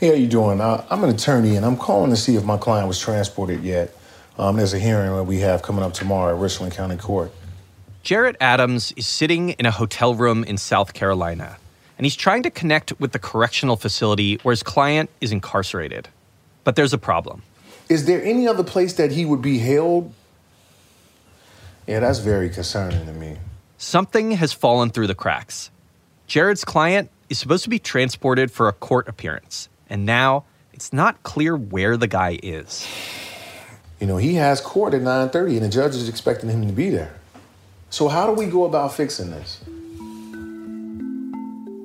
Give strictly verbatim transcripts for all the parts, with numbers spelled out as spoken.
Hey, how you doing? Uh, I'm an attorney, and I'm calling to see if my client was transported yet. Um, there's a hearing that we have coming up tomorrow at Richland County Court. Jarrett Adams is sitting in a hotel room in South Carolina, and he's trying to connect with the correctional facility where his client is incarcerated. But there's a problem. Is there any other place that he would be held? Yeah, that's very concerning to me. Something has fallen through the cracks. Jarrett's client is supposed to be transported for a court appearance, and now it's not clear where the guy is. You know, he has court at nine thirty, and the judge is expecting him to be there. So how do we go about fixing this?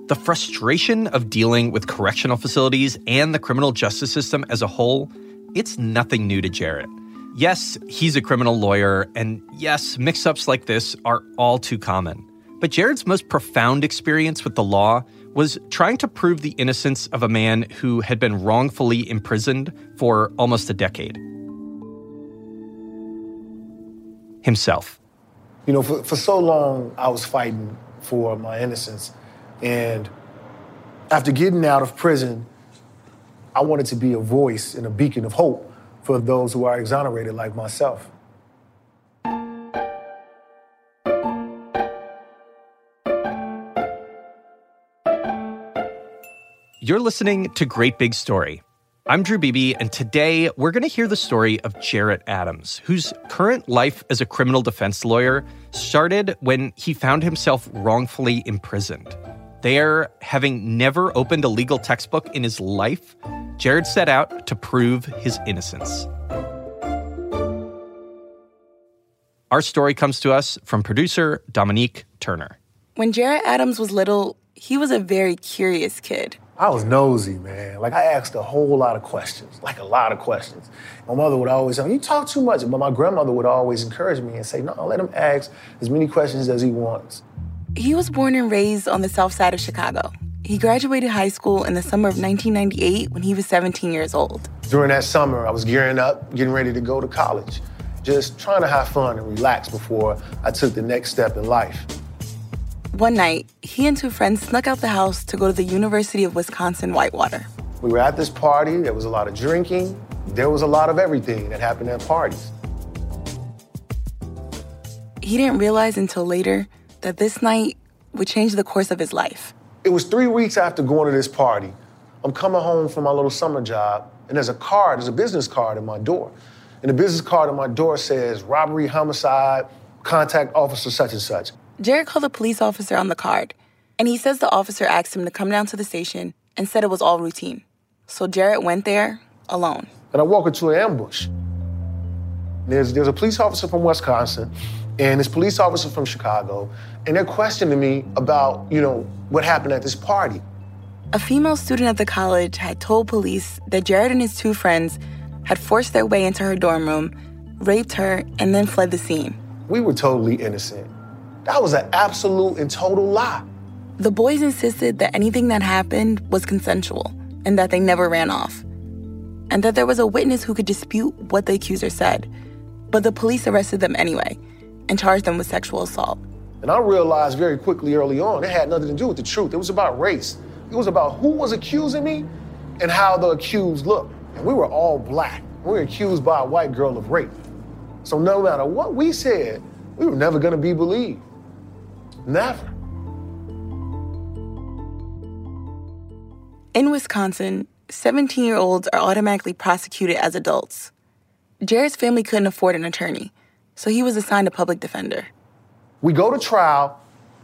The frustration of dealing with correctional facilities and the criminal justice system as a whole, it's nothing new to Jarrett. Yes, he's a criminal lawyer, and yes, mix-ups like this are all too common. But Jarrett's most profound experience with the law was trying to prove the innocence of a man who had been wrongfully imprisoned for almost a decade. Himself. You know, for, for so long, I was fighting for my innocence. And after getting out of prison, I wanted to be a voice and a beacon of hope for those who are exonerated like myself. You're listening to Great Big Story. I'm Drew Beebe, and today we're going to hear the story of Jarrett Adams, whose current life as a criminal defense lawyer started when he found himself wrongfully imprisoned. There, having never opened a legal textbook in his life, Jarrett set out to prove his innocence. Our story comes to us from producer Dominique Turner. When Jarrett Adams was little, he was a very curious kid. I was nosy, man. Like, I asked a whole lot of questions, like a lot of questions. My mother would always say, you talk too much. But my grandmother would always encourage me and say, no, let him ask as many questions as he wants. He was born and raised on the south side of Chicago. He graduated high school in the summer of nineteen ninety-eight when he was seventeen years old. During that summer, I was gearing up, getting ready to go to college, just trying to have fun and relax before I took the next step in life. One night, he and two friends snuck out the house to go to the University of Wisconsin-Whitewater. We were at this party. There was a lot of drinking. There was a lot of everything that happened at parties. He didn't realize until later that this night would change the course of his life. It was three weeks after going to this party. I'm coming home from my little summer job, and there's a card, there's a business card at my door. And the business card at my door says, robbery, homicide, contact officer such and such. Jarrett called a police officer on the card, and he says the officer asked him to come down to the station and said it was all routine. So Jarrett went there alone. And I walk into an ambush. There's, there's a police officer from Wisconsin and this police officer from Chicago, and they're questioning me about, you know, what happened at this party. A female student at the college had told police that Jarrett and his two friends had forced their way into her dorm room, raped her, and then fled the scene. We were totally innocent. That was an absolute and total lie. The boys insisted that anything that happened was consensual and that they never ran off, and that there was a witness who could dispute what the accuser said. But the police arrested them anyway and charged them with sexual assault. And I realized very quickly early on, it had nothing to do with the truth. It was about race. It was about who was accusing me and how the accused looked. And we were all black. We were accused by a white girl of rape. So no matter what we said, we were never going to be believed. Never. In Wisconsin, seventeen-year-olds are automatically prosecuted as adults. Jarrett's family couldn't afford an attorney, so he was assigned a public defender. We go to trial.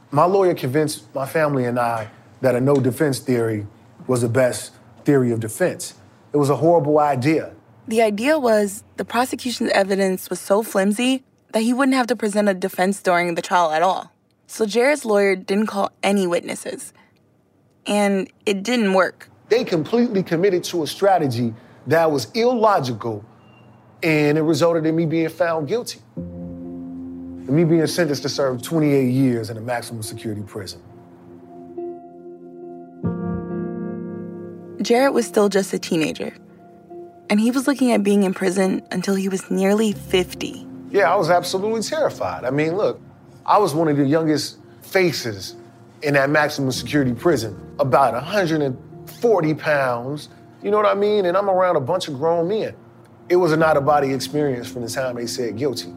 My lawyer convinced my family and I that a no defense theory was the best theory of defense. It was a horrible idea. The idea was the prosecution's evidence was so flimsy that he wouldn't have to present a defense during the trial at all. So Jarrett's lawyer didn't call any witnesses, and it didn't work. They completely committed to a strategy that was illogical, and it resulted in me being found guilty. And me being sentenced to serve twenty-eight years in a maximum security prison. Jarrett was still just a teenager, and he was looking at being in prison until he was nearly fifty. Yeah, I was absolutely terrified. I mean, look, I was one of the youngest faces in that maximum security prison, about one hundred forty pounds, You know what I mean? And I'm around a bunch of grown men. It was an out-of-body experience from the time they said guilty.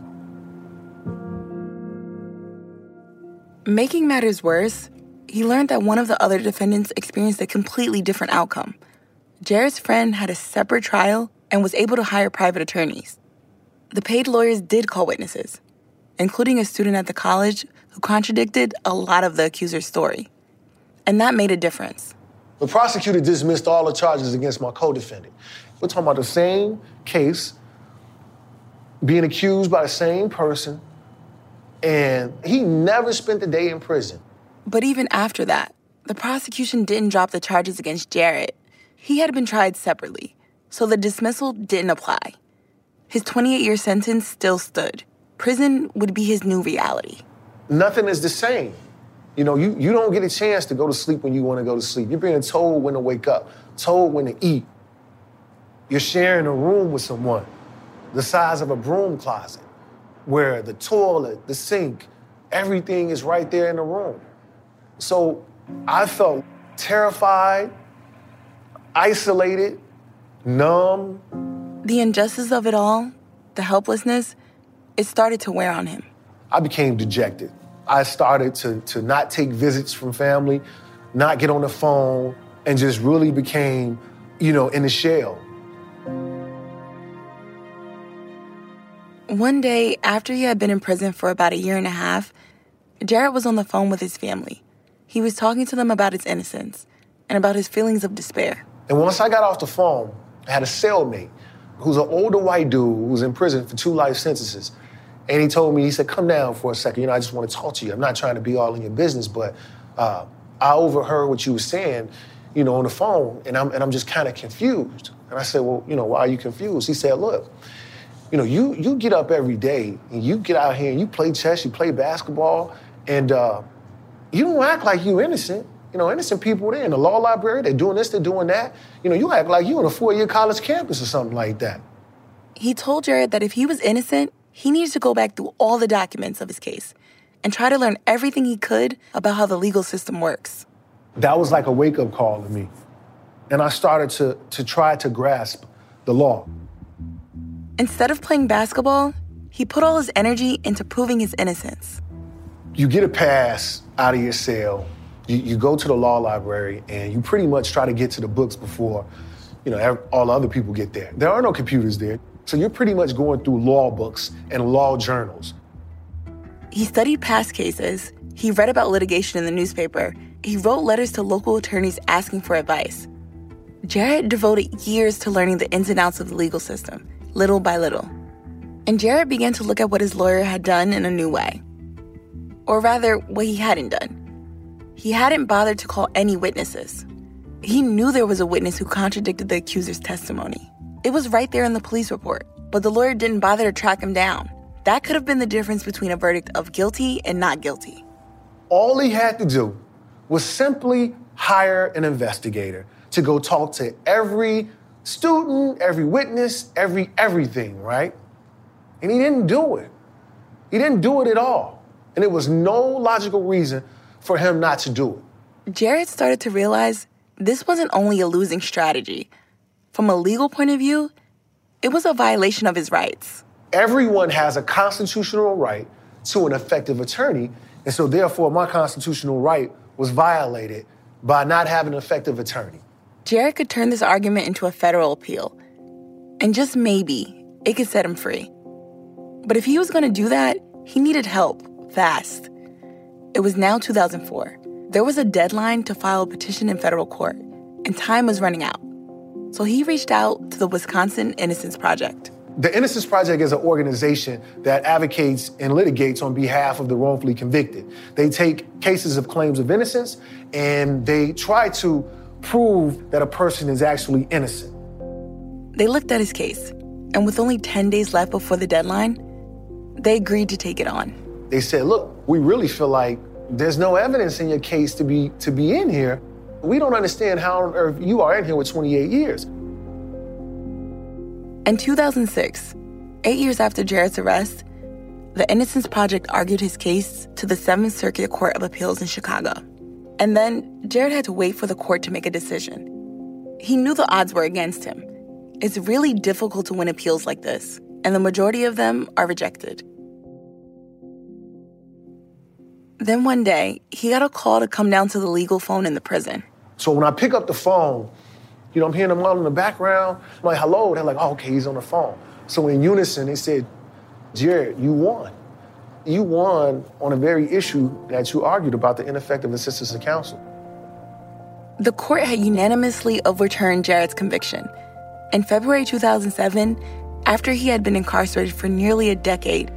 Making matters worse, he learned that one of the other defendants experienced a completely different outcome. Jarrett's friend had a separate trial and was able to hire private attorneys. The paid lawyers did call witnesses, including a student at the college who contradicted a lot of the accuser's story. And that made a difference. The prosecutor dismissed all the charges against my co-defendant. We're talking about the same case, being accused by the same person, and he never spent a day in prison. But even after that, the prosecution didn't drop the charges against Jarrett. He had been tried separately, so the dismissal didn't apply. His twenty-eight year sentence still stood. Prison would be his new reality. Nothing is the same. You know, you, you don't get a chance to go to sleep when you want to go to sleep. You're being told when to wake up, told when to eat. You're sharing a room with someone the size of a broom closet, where the toilet, the sink, everything is right there in the room. So I felt terrified, isolated, numb. The injustice of it all, the helplessness, it started to wear on him. I became dejected. I started to, to not take visits from family, not get on the phone, and just really became, you know, in the shell. One day, after he had been in prison for about a year and a half, Jarrett was on the phone with his family. He was talking to them about his innocence and about his feelings of despair. And once I got off the phone, I had a cellmate who's an older white dude who was in prison for two life sentences. And he told me, he said, come down for a second. You know, I just want to talk to you. I'm not trying to be all in your business, but uh, I overheard what you were saying, you know, on the phone, and I'm, and I'm just kind of confused. And I said, well, you know, why are you confused? He said, look, you know, you you get up every day, and you get out here, and you play chess, you play basketball, and uh, you don't act like you innocent. You know, innocent people, they're in the law library, they're doing this, they're doing that. You know, you act like you on a four year college campus or something like that. He told Jarrett that if he was innocent, he needed to go back through all the documents of his case and try to learn everything he could about how the legal system works. That was like a wake-up call to me. And I started to, to try to grasp the law. Instead of playing basketball, he put all his energy into proving his innocence. You get a pass out of your cell, you, you go to the law library, and you pretty much try to get to the books before, you know, all the other people get there. There are no computers there. So you're pretty much going through law books and law journals. He studied past cases. He read about litigation in the newspaper. He wrote letters to local attorneys asking for advice. Jarrett devoted years to learning the ins and outs of the legal system, little by little. And Jarrett began to look at what his lawyer had done in a new way. Or rather, what he hadn't done. He hadn't bothered to call any witnesses. He knew there was a witness who contradicted the accuser's testimony. It was right there in the police report, but the lawyer didn't bother to track him down. That could have been the difference between a verdict of guilty and not guilty. All he had to do was simply hire an investigator to go talk to every student, every witness, every everything, right? And he didn't do it. He didn't do it at all. And there was no logical reason for him not to do it. Jarrett started to realize this wasn't only a losing strategy. From a legal point of view, it was a violation of his rights. Everyone has a constitutional right to an effective attorney, and so therefore my constitutional right was violated by not having an effective attorney. Jarrett could turn this argument into a federal appeal, and just maybe it could set him free. But if he was going to do that, he needed help, fast. It was now two thousand four. There was a deadline to file a petition in federal court, and time was running out. So he reached out to the Wisconsin Innocence Project. The Innocence Project is an organization that advocates and litigates on behalf of the wrongfully convicted. They take cases of claims of innocence, and they try to prove that a person is actually innocent. They looked at his case, and with only ten days left before the deadline, they agreed to take it on. They said, look, we really feel like there's no evidence in your case to be, to be in here. We don't understand how on earth you are in here with twenty-eight years. In two thousand six, eight years after Jarrett's arrest, the Innocence Project argued his case to the Seventh Circuit Court of Appeals in Chicago. And then Jarrett had to wait for the court to make a decision. He knew the odds were against him. It's really difficult to win appeals like this, and the majority of them are rejected. Then one day, he got a call to come down to the legal phone in the prison. So when I pick up the phone, you know, I'm hearing the mom in the background. I'm like, hello. They're like, oh, okay, he's on the phone. So in unison, they said, Jarrett, you won. You won on a very issue that you argued about, the ineffective assistance of counsel. The court had unanimously overturned Jarrett's conviction. In February two thousand seven, after he had been incarcerated for nearly a decade,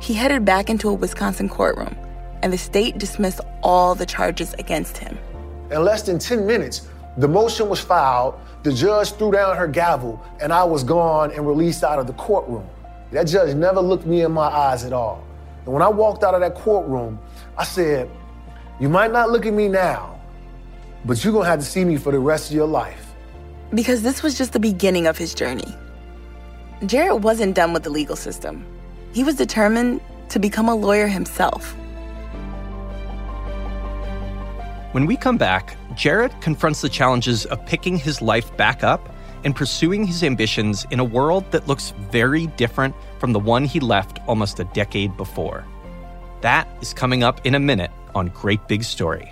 he headed back into a Wisconsin courtroom, and the state dismissed all the charges against him. In less than ten minutes, the motion was filed, the judge threw down her gavel, and I was gone and released out of the courtroom. That judge never looked me in my eyes at all. And when I walked out of that courtroom, I said, you might not look at me now, but you're gonna have to see me for the rest of your life. Because this was just the beginning of his journey. Jarrett wasn't done with the legal system. He was determined to become a lawyer himself. When we come back, Jarrett confronts the challenges of picking his life back up and pursuing his ambitions in a world that looks very different from the one he left almost a decade before. That is coming up in a minute on Great Big Story.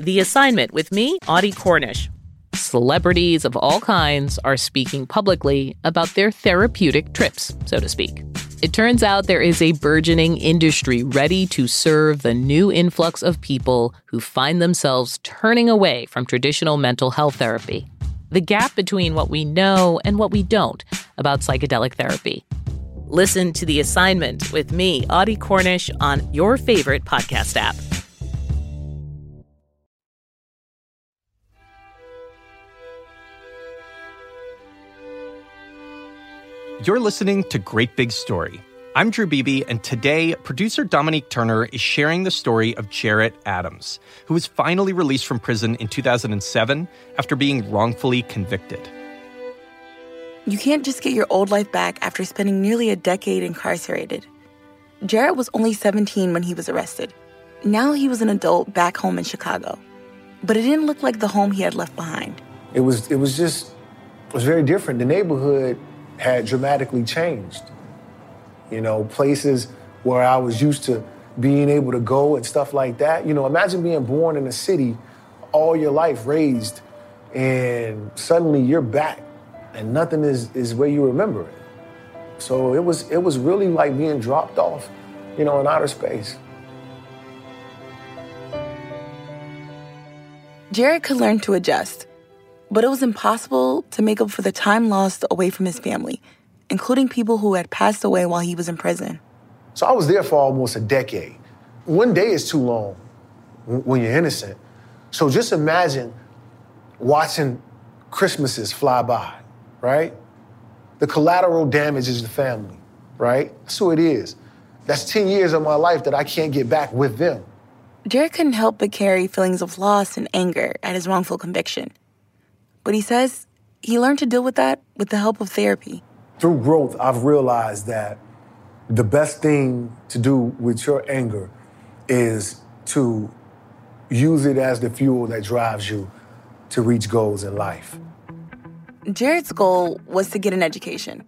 The Assignment with me, Audie Cornish. Celebrities of all kinds are speaking publicly about their therapeutic trips, so to speak. It turns out there is a burgeoning industry ready to serve the new influx of people who find themselves turning away from traditional mental health therapy. The gap between what we know and what we don't about psychedelic therapy. Listen to The Assignment with me, Audie Cornish, on your favorite podcast app. You're listening to Great Big Story. I'm Drew Beebe, and today, producer Dominique Turner is sharing the story of Jarrett Adams, who was finally released from prison in two thousand seven after being wrongfully convicted. You can't just get your old life back after spending nearly a decade incarcerated. Jarrett was only seventeen when he was arrested. Now he was an adult back home in Chicago. But it didn't look like the home he had left behind. It was, it was just, it was very different. The neighborhood had dramatically changed. You know, places where I was used to being able to go and stuff like that. You know, imagine being born in a city all your life, raised, and suddenly you're back and nothing is, is where you remember it. So it was, it was really like being dropped off, you know, in outer space. Jarrett could learn to adjust. But it was impossible to make up for the time lost away from his family, including people who had passed away while he was in prison. So I was there for almost a decade. One day is too long when you're innocent. So just imagine watching Christmases fly by, right? The collateral damage is the family, right? That's who it is. That's ten years of my life that I can't get back with them. Jarrett couldn't help but carry feelings of loss and anger at his wrongful conviction. But he says he learned to deal with that with the help of therapy. Through growth, I've realized that the best thing to do with your anger is to use it as the fuel that drives you to reach goals in life. Jarrett's goal was to get an education,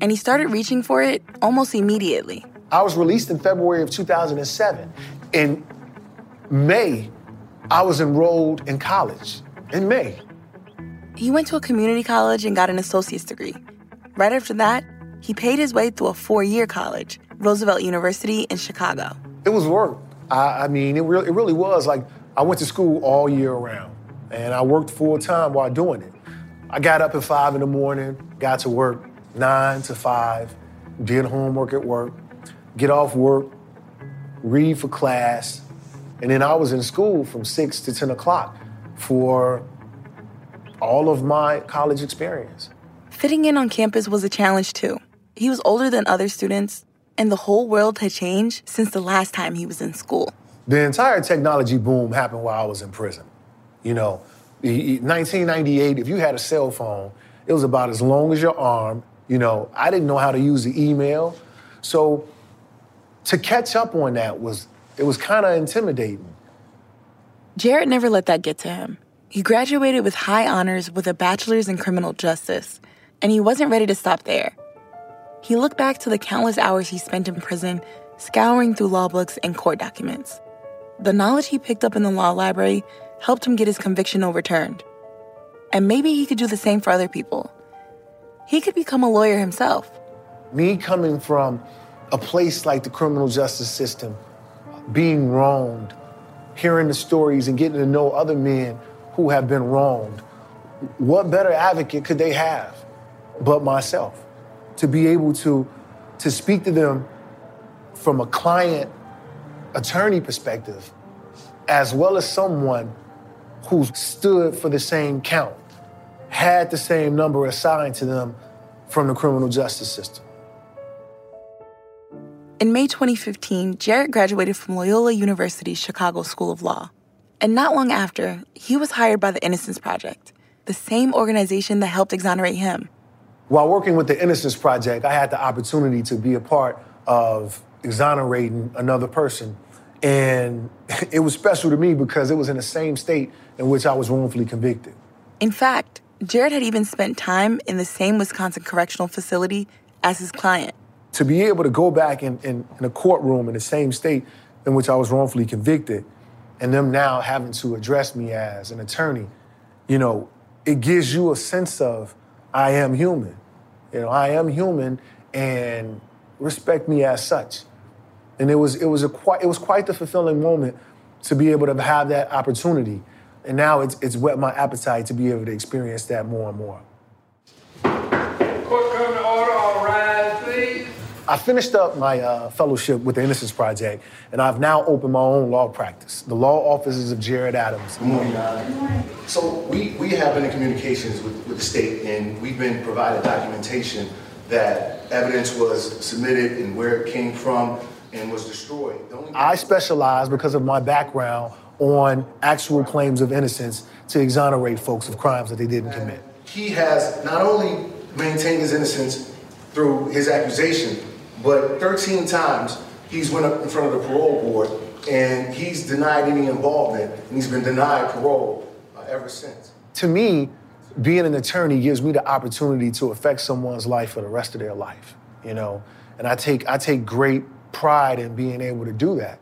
and he started reaching for it almost immediately. I was released in February of two thousand seven. In May, I was enrolled in college, in May. He went to a community college and got an associate's degree. Right after that, he paid his way through a four-year college, Roosevelt University in Chicago. It was work. I, I mean, it, re- it really was. Like, I went to school all year around, and I worked full-time while doing it. I got up at five in the morning, got to work nine to five, did homework at work, get off work, read for class, and then I was in school from six to ten o'clock for all of my college experience. Fitting in on campus was a challenge, too. He was older than other students, and the whole world had changed since the last time he was in school. The entire technology boom happened while I was in prison. You know, nineteen ninety-eight, if you had a cell phone, it was about as long as your arm. You know, I didn't know how to use the email. So to catch up on that was, it was kind of intimidating. Jarrett never let that get to him. He graduated with high honors with a bachelor's in criminal justice, and he wasn't ready to stop there. He looked back to the countless hours he spent in prison, scouring through law books and court documents. The knowledge he picked up in the law library helped him get his conviction overturned. And maybe he could do the same for other people. He could become a lawyer himself. Me coming from a place like the criminal justice system, being wronged, hearing the stories and getting to know other men who have been wronged, what better advocate could they have but myself? To be able to, to speak to them from a client attorney perspective, as well as someone who stood for the same count, had the same number assigned to them from the criminal justice system. In May twenty fifteen, Jarrett graduated from Loyola University's Chicago School of Law. And not long after, he was hired by the Innocence Project, the same organization that helped exonerate him. While working with the Innocence Project, I had the opportunity to be a part of exonerating another person. And it was special to me because it was in the same state in which I was wrongfully convicted. In fact, Jarrett had even spent time in the same Wisconsin correctional facility as his client. To be able to go back in, in, in a courtroom in the same state in which I was wrongfully convicted and them now having to address me as an attorney, you know, it gives you a sense of, I am human. You know, I am human and respect me as such. And it was, it was, a quite, it was quite the fulfilling moment to be able to have that opportunity. And now it's, it's whet my appetite to be able to experience that more and more. Court come to order, all rise, please. I finished up my uh, fellowship with the Innocence Project, and I've now opened my own law practice, the Law Offices of Jarrett Adams. Good morning. Good morning. So we, we have been in communications with, with the state, and we've been provided documentation that evidence was submitted and where it came from and was destroyed. The only I specialize, because of my background, on actual claims of innocence to exonerate folks of crimes that they didn't commit. He has not only maintained his innocence through his accusation, but thirteen times he's went up in front of the parole board and he's denied any involvement, and he's been denied parole uh, ever since. To me, being an attorney gives me the opportunity to affect someone's life for the rest of their life, you know? And I take I take great pride in being able to do that.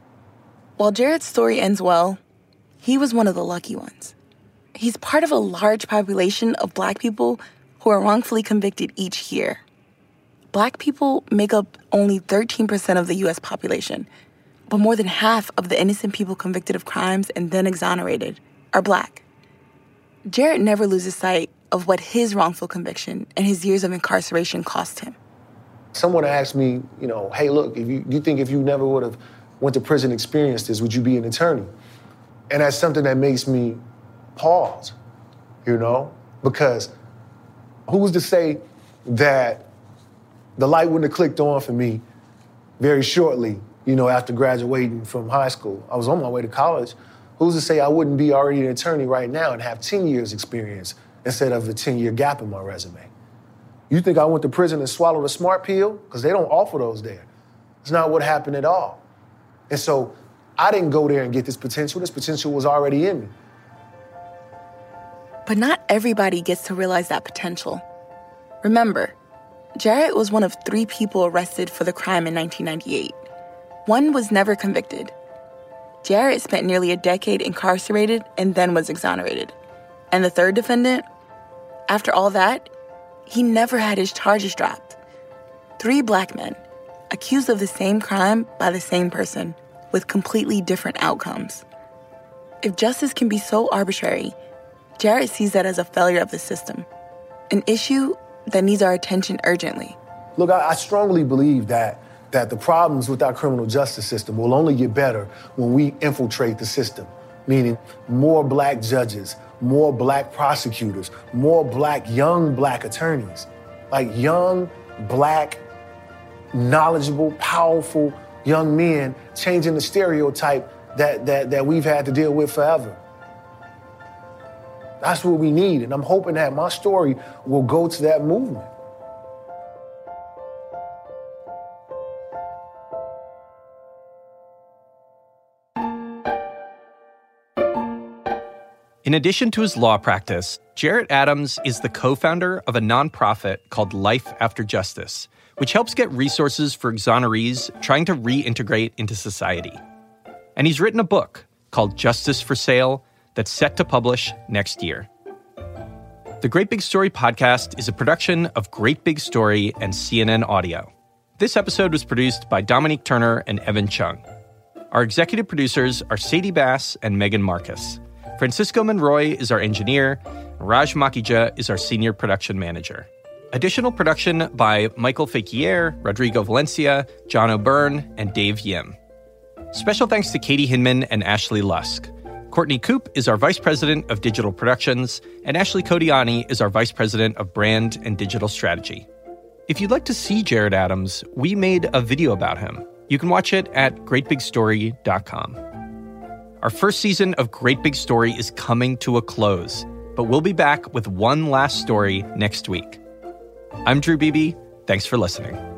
While Jarrett's story ends well, he was one of the lucky ones. He's part of a large population of Black people who are wrongfully convicted each year. Black people make up only thirteen percent of the U S population, but more than half of the innocent people convicted of crimes and then exonerated are Black. Jarrett never loses sight of what his wrongful conviction and his years of incarceration cost him. Someone asked me, you know, hey, look, if you, you think if you never would have went to prison and experienced this, would you be an attorney? And that's something that makes me pause, you know? Because who's to say that the light wouldn't have clicked on for me very shortly, you know, after graduating from high school? I was on my way to college. Who's to say I wouldn't be already an attorney right now and have ten years experience instead of a ten-year gap in my resume? You think I went to prison and swallowed a smart pill? Because they don't offer those there. It's not what happened at all. And so I didn't go there and get this potential. This potential was already in me. But not everybody gets to realize that potential. Remember, Jarrett was one of three people arrested for the crime in nineteen ninety-eight. One was never convicted. Jarrett spent nearly a decade incarcerated and then was exonerated. And the third defendant, after all that, he never had his charges dropped. Three Black men, accused of the same crime by the same person, with completely different outcomes. If justice can be so arbitrary, Jarrett sees that as a failure of the system, an issue that needs our attention urgently. Look, I, I strongly believe that, that the problems with our criminal justice system will only get better when we infiltrate the system, meaning more Black judges, more Black prosecutors, more Black, young Black attorneys, like young, Black, knowledgeable, powerful young men changing the stereotype that, that, that we've had to deal with forever. That's what we need, and I'm hoping that my story will go to that movement. In addition to his law practice, Jarrett Adams is the co-founder of a nonprofit called Life After Justice, which helps get resources for exonerees trying to reintegrate into society. And he's written a book called Justice for Sale that's set to publish next year. The Great Big Story podcast is a production of Great Big Story and C N N Audio. This episode was produced by Dominique Turner and Evan Chung. Our executive producers are Sadie Bass and Megan Marcus. Francisco Monroy is our engineer. Raj Makija is our senior production manager. Additional production by Michael Faiquier, Rodrigo Valencia, John O'Byrne, and Dave Yim. Special thanks to Katie Hinman and Ashley Lusk. Courtney Koop is our vice president of digital productions, and Ashley Codiani is our vice president of brand and digital strategy. If you'd like to see Jarrett Adams, we made a video about him. You can watch it at great big story dot com. Our first season of Great Big Story is coming to a close, but we'll be back with one last story next week. I'm Drew Beebe. Thanks for listening.